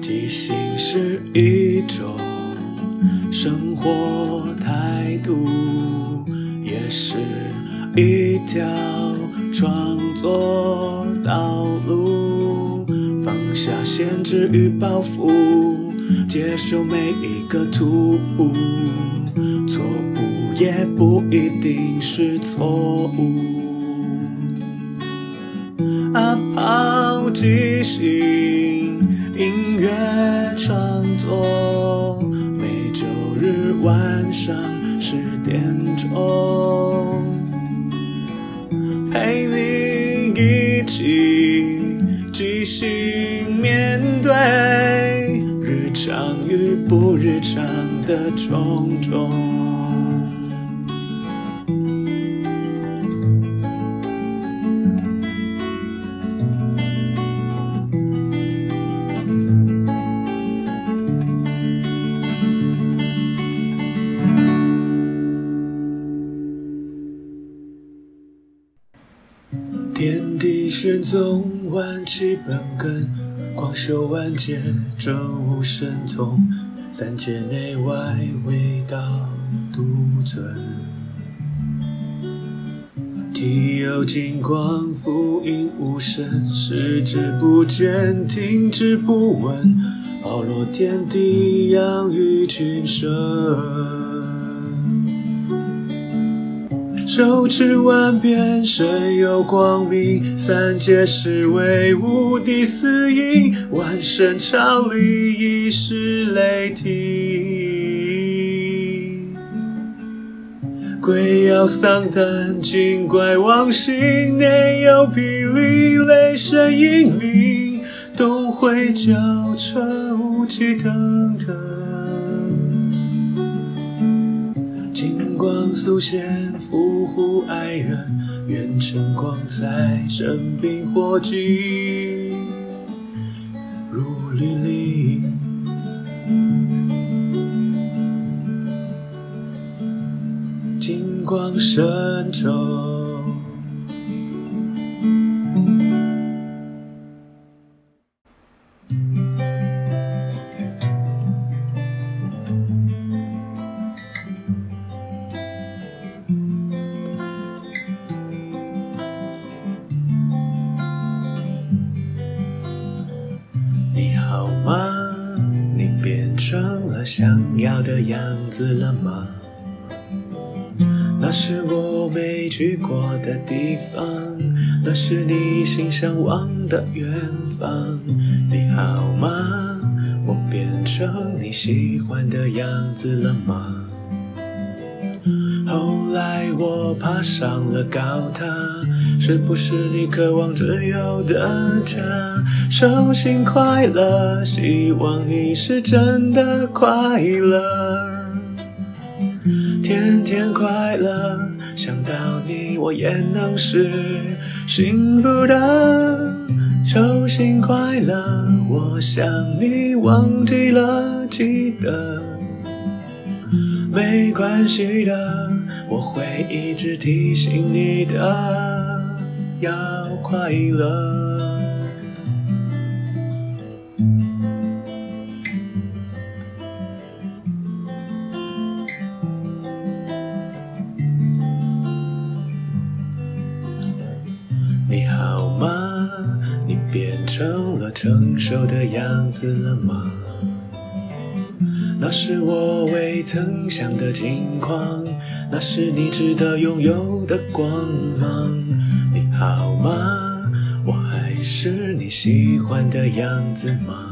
即兴是一种生活态度，也是一条创作道路。放下限制与包袱，接受每一个突兀，错误也不一定是错误。抛即兴音乐创作，每周日晚上10点钟，陪你一起即兴面对日常与不日常的种种。天地玄宗万气本根，广修万界正悟神通，三界内外唯道独尊。体有金光，复应无声，视之不见，听之不闻，包罗天地，养育群生。手持万变，身有光明，三界是为无敌四应，万神朝礼，一时雷霆。鬼妖丧胆，精怪亡形，内有霹雳，雷神英明，东回交车，雾气腾腾。光速现，扶护爱人，愿晨光在生病或疾如履历。金光神州，成了想要的样子了吗？那是我没去过的地方，那是你心向往的远方。你好吗？我变成你喜欢的样子了吗？后来我爬上了高塔，是不是你渴望自由的家？手心快乐，希望你是真的快乐，天天快乐，想到你我也能是幸福的。手心快乐，我想你忘记了，记得没关系的，我会一直提醒你的，要快乐。你好吗？你变成了成熟的样子了吗？那是我未曾想的情况，那是你值得拥有的光芒。你好吗？我还是你喜欢的样子吗？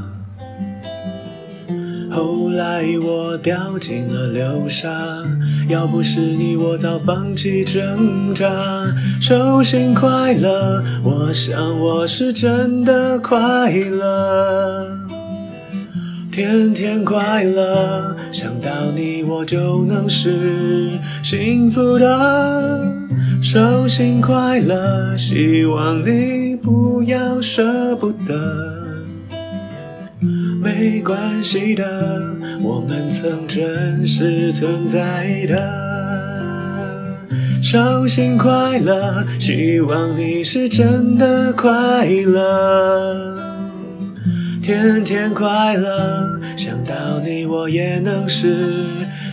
后来我掉进了流沙，要不是你我早放弃挣扎。手心快乐，我想我是真的快乐，天天快乐，想到你我就能是幸福的。手心快乐，希望你不要舍不得，没关系的，我们曾真实存在的。手心快乐，希望你是真的快乐，天天快乐，想到你我也能是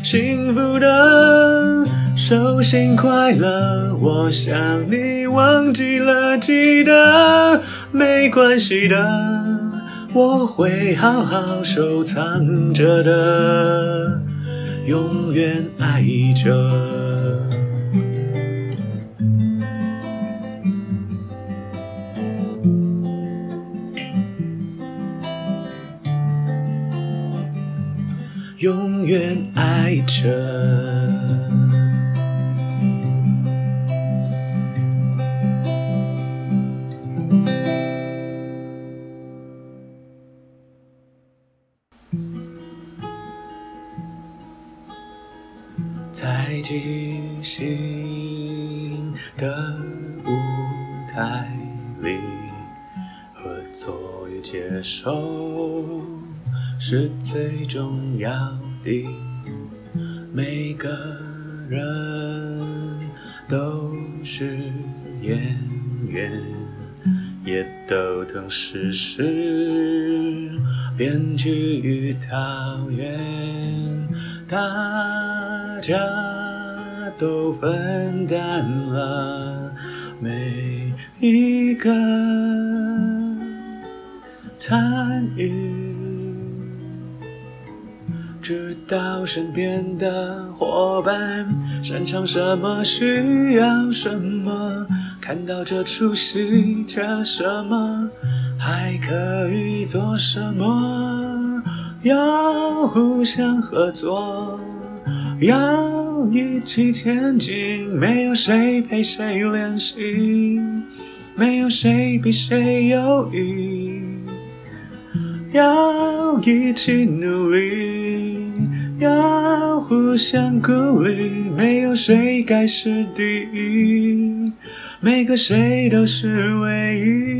幸福的，手心快乐，我想你忘记了，记得没关系的，我会好好收藏着的，永远爱着。永远爱着。在即兴的舞台里，合作与接受是最重要的，每个人都是演员，也都曾是编剧与导演，大家都分担了每一个参与，知道身边的伙伴擅长什么，需要什么，看到这出戏缺什么，还可以做什么，要互相合作，要一起前进，没有谁陪谁练习，没有谁比谁优异，要一起努力，要互相鼓励，没有谁该是第一，每个谁都是唯一。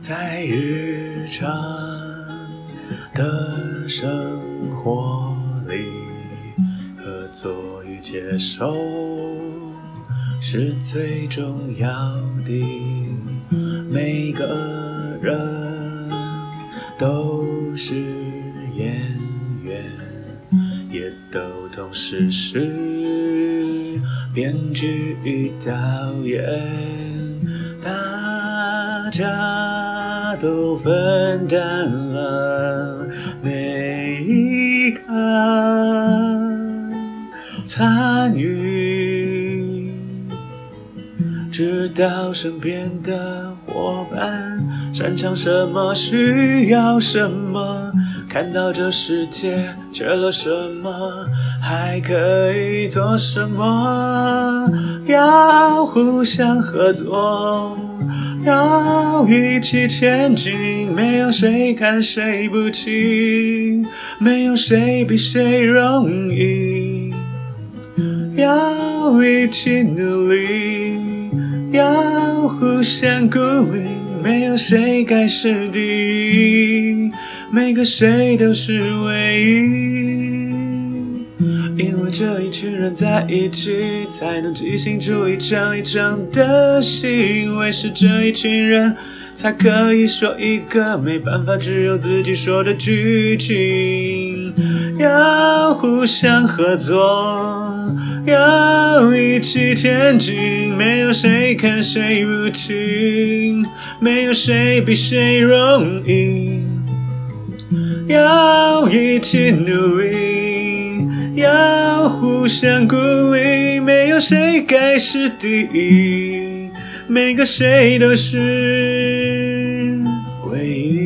在日常的生活里，合作与接受是最重要的，每个人都是演员，也都同时是编剧与导演，大家都分担了每一参与，知道身边的伙伴擅长什么，需要什么，看到这世界缺了什么，还可以做什么，要互相合作，要一起前进，没有谁看谁不起，没有谁比谁容易，要一起努力，要互相鼓励，没有谁该是第一，每个谁都是唯一，因为这一群人在一起，才能即兴出一场一场的戏，因为是这一群人，才可以说一个没办法只有自己说的剧情，要互相合作，要一起前进，没有谁看谁不清，没有谁比谁容易，要一起努力，要互相鼓励，没有谁该是第一，每个谁都是唯一。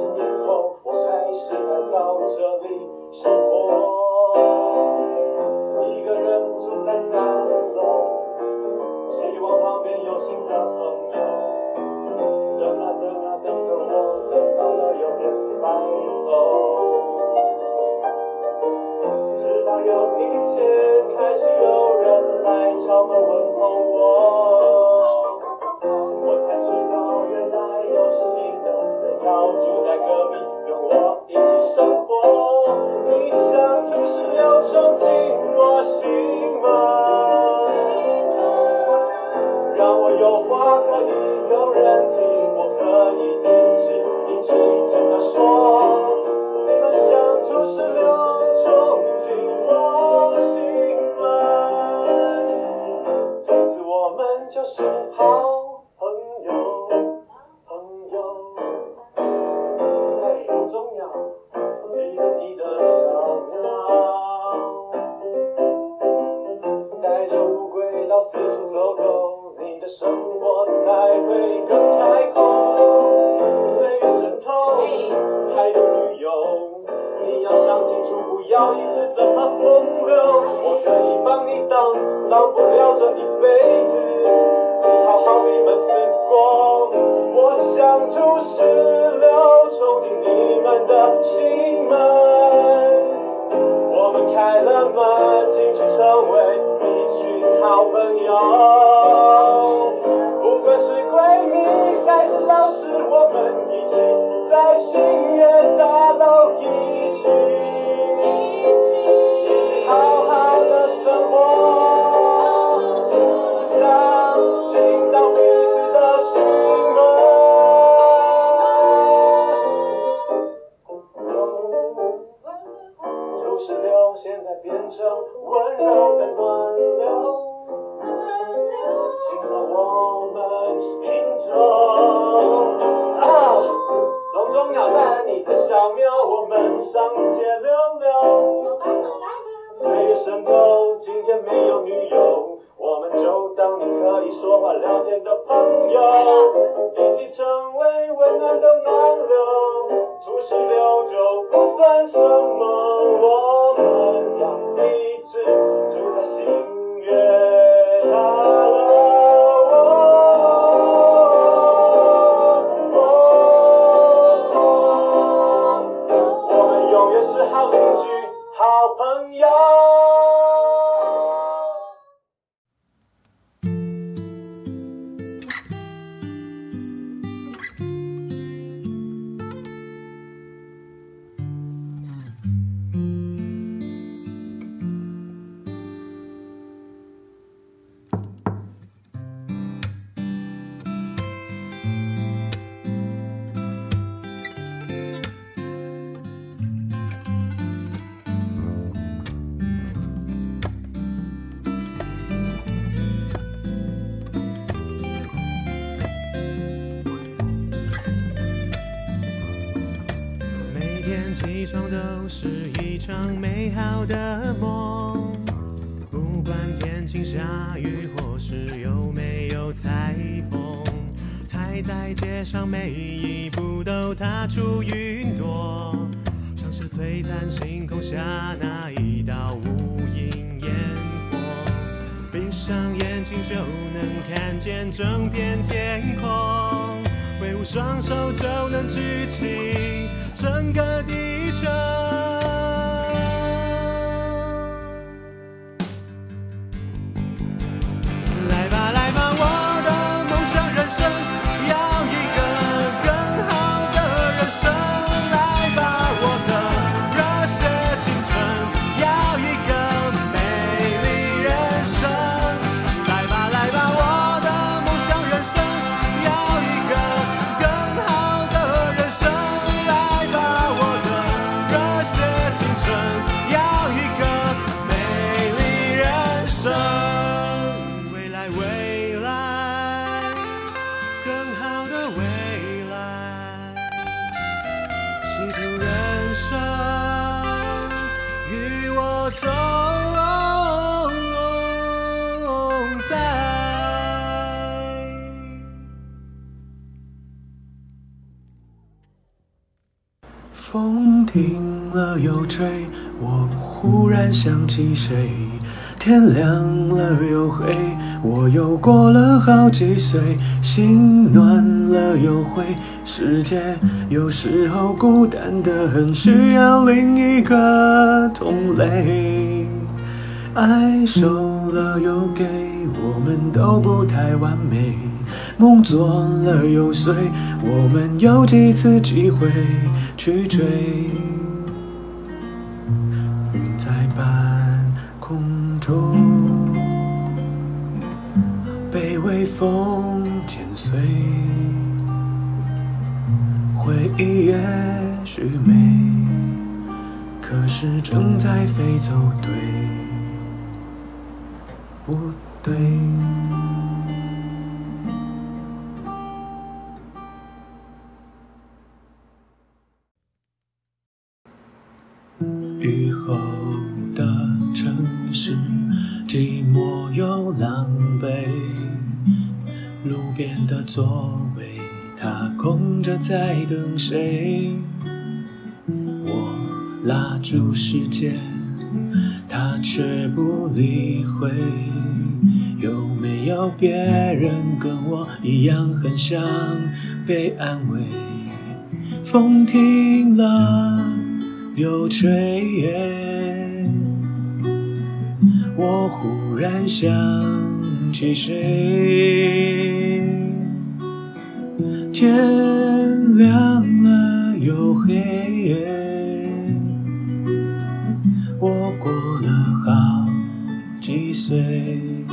20年后，我还是来到这里生活，一个人住在3楼，希望旁边有新的朋友。等啊等啊等着我，等到了有点放纵，直到有一天开始有人来敲门问候我，我才知道原来有新的人要住在隔壁，跟我一起生活。你想就是要冲进我心门，让我有话可以有人听，我可以一直跟他说。你们想就是要冲进我心门，从此我们就是好。要一直怎么风流，我可以帮你挡不了这一辈子，你好好闭门思过。我想就是冲进你们的心门，我们开了门进去，成为一群好朋友，不管是闺蜜还是老师，我们一起在星月大道一起好好的生活，互相进到彼此的心门。96现在变成温柔的暖流，今后我们是平洲笼中鸟在你的小喵，我们上街溜溜，岁月渗透。今天没有女友，我们就当你可以说话聊天的朋友，一起成为温暖的暖流。96就不算什么，我们要一直住在星月大楼。好朋友，起床都是一场美好的梦，不管天晴下雨或是有没有彩虹，踩在街上每一步都踏出云朵，像是璀璨星空下那一道无影烟火，闭上眼睛就能看见整片天空，挥舞双手就能举起整个地球。来吧来吧，我的梦想人生，要一个更好的人生。来吧，我的热血青春，要一个美丽人生。来吧来吧，我的梦想人生，要一个更好的人生。来吧，我的热血青春，要一个美丽人生。未来未来，更好的未来，企图人生与我同在。风停了又吹，我忽然想起谁，天亮了又黑，我又过了好几岁，心暖了又灰，世界有时候孤单的很，需要另一个同类。爱收了又给，我们都不太完美，梦做了又碎，我们有几次机会去追。云在半空中被微风剪碎，回忆也许美，可是正在飞走，对不对？雨后的城市寂寞又狼狈，路边的座位它空着在等谁，我拉住时间它却不理会，有没有别人跟我一样很想被安慰。风停了又吹，我忽然想起谁，天亮了又黑，我过了好几岁。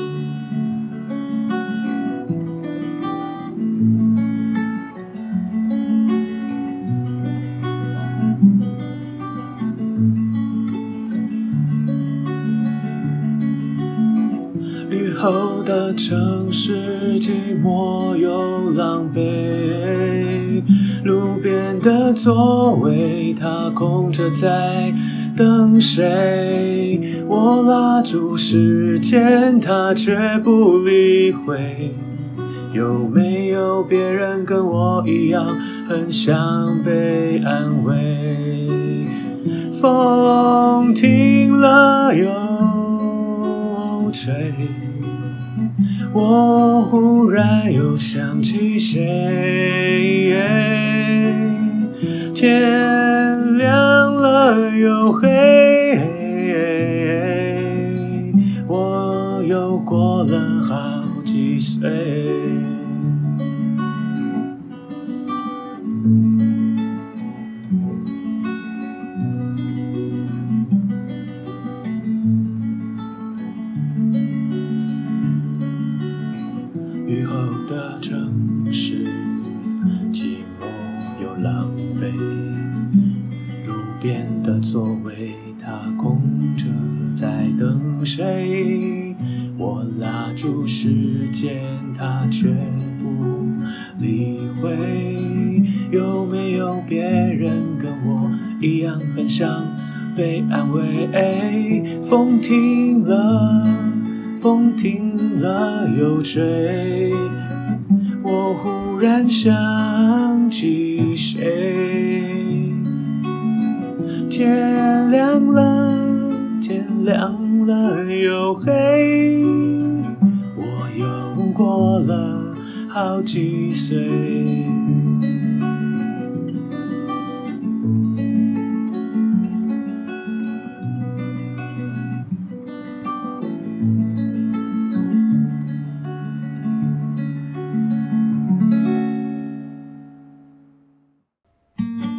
雨后的城市寂寞又狼狈，路边的座位它空着在等谁，我拉住时间它却不理会，有没有别人跟我一样很想被安慰。风停了又吹，我忽然又想起谁，天亮了又黑，我又过了好几岁。雨后的城市寂寞又狼狈，路边的座位它空着在等谁，我拉住时间它却不理会，有没有别人跟我一样很想被安慰。风停了，风停了又吹，我忽然想起谁，天亮了，天亮了又黑，我又过了好几岁。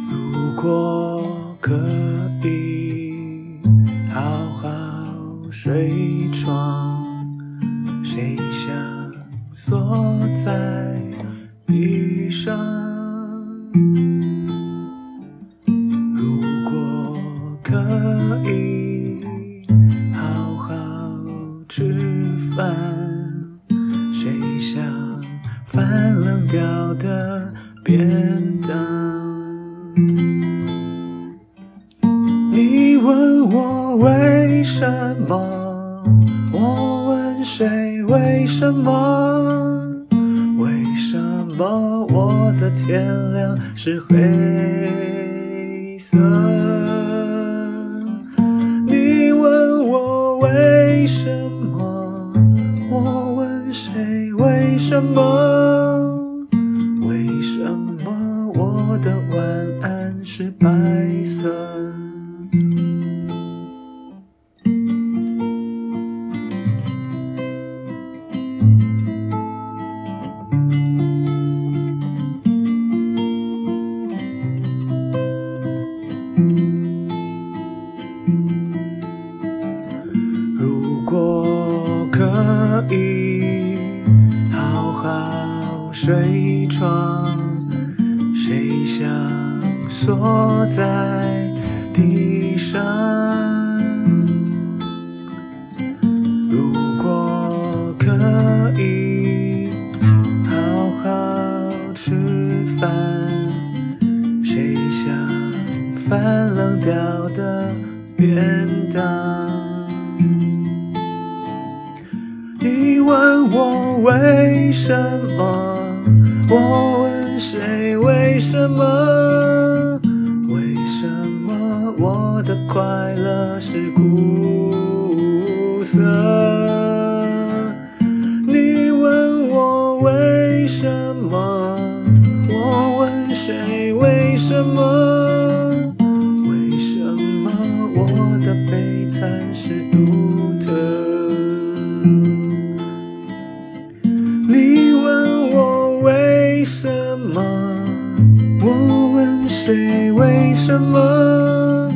如果可以好好睡床，谁想缩在地上，如果可以好好吃饭，谁想翻冷掉的便当。你问我为什么，我问谁为什么，为什么我的天亮是黑色。色。你问我为什么，我问谁为什么？为什么我的晚安是白色？如果可以好好睡一床，谁想缩在地上？如果可以好好吃饭，谁想翻冷掉的便当？你问我为什么，我问谁为什么？为什么我的快乐是苦涩？你问我为什么，我问谁为什么？为什么我的悲惨是独特？我问谁为什么？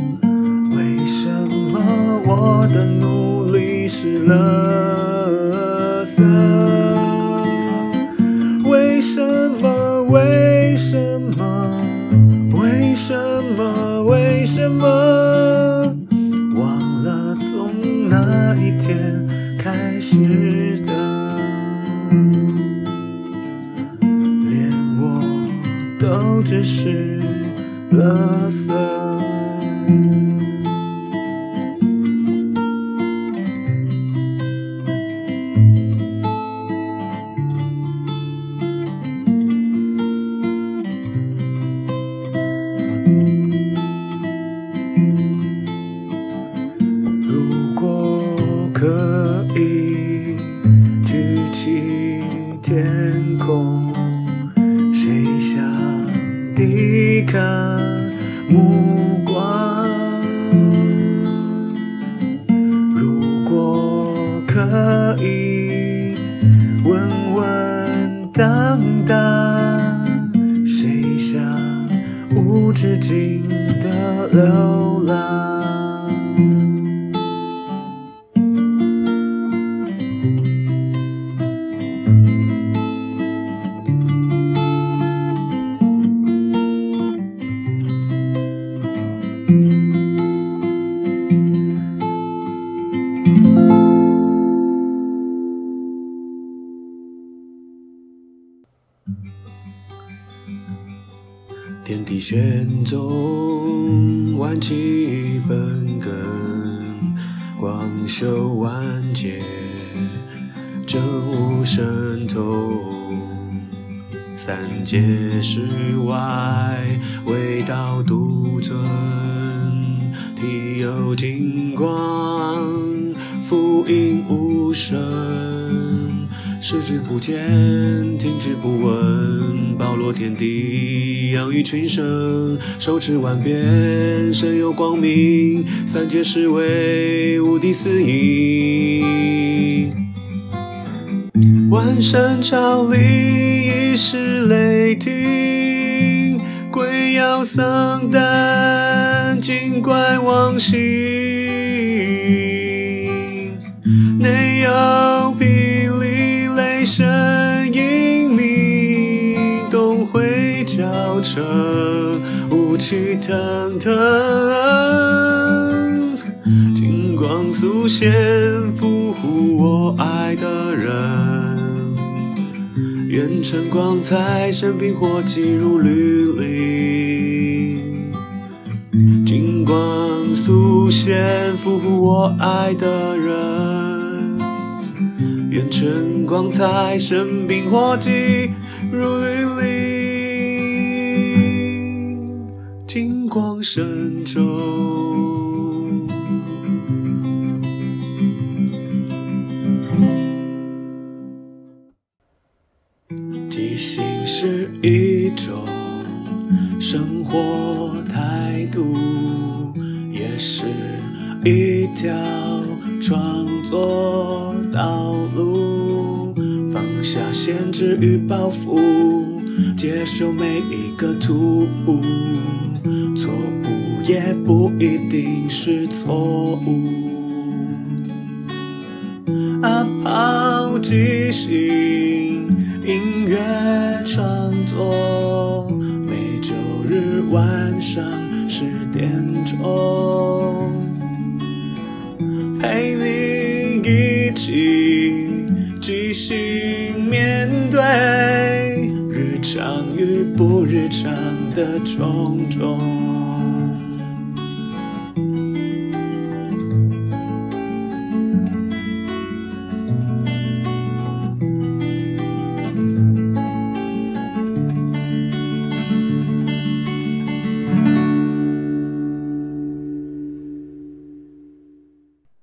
为什么我的努力是垃圾？为什么？为什么？为什么？为什么？忘了从那一天开始的。都只是垃圾。如果可以举起天空，谁想抵抗目光？如果可以稳稳当当，谁想无止境的流浪？天地玄宗，万气本根，广修万劫，正悟神通。三界世外，唯道独尊，体有金光，复应无声。视之不见，听之不闻，包罗天地，养育群生，手持万变，身有光明，三界是为无敌四意。万山朝礼，一时雷霆，鬼妖丧胆，精怪忘形，内有比神隐秘，东回交车，雾气腾腾，金光速现，俘获我爱的人。愿晨光彩，生平火急如律令，金光速现，俘获我爱的人。愿晨光彩，生平火急如律令，金光往深州。即兴是一种生活态度，也是一条创作道路，放下限制与包袱，接受每一个突兀，错误也不一定是错误。抛即兴音乐创作，每周日晚上10点钟，陪你一起即兴面对日常与不日常的种种。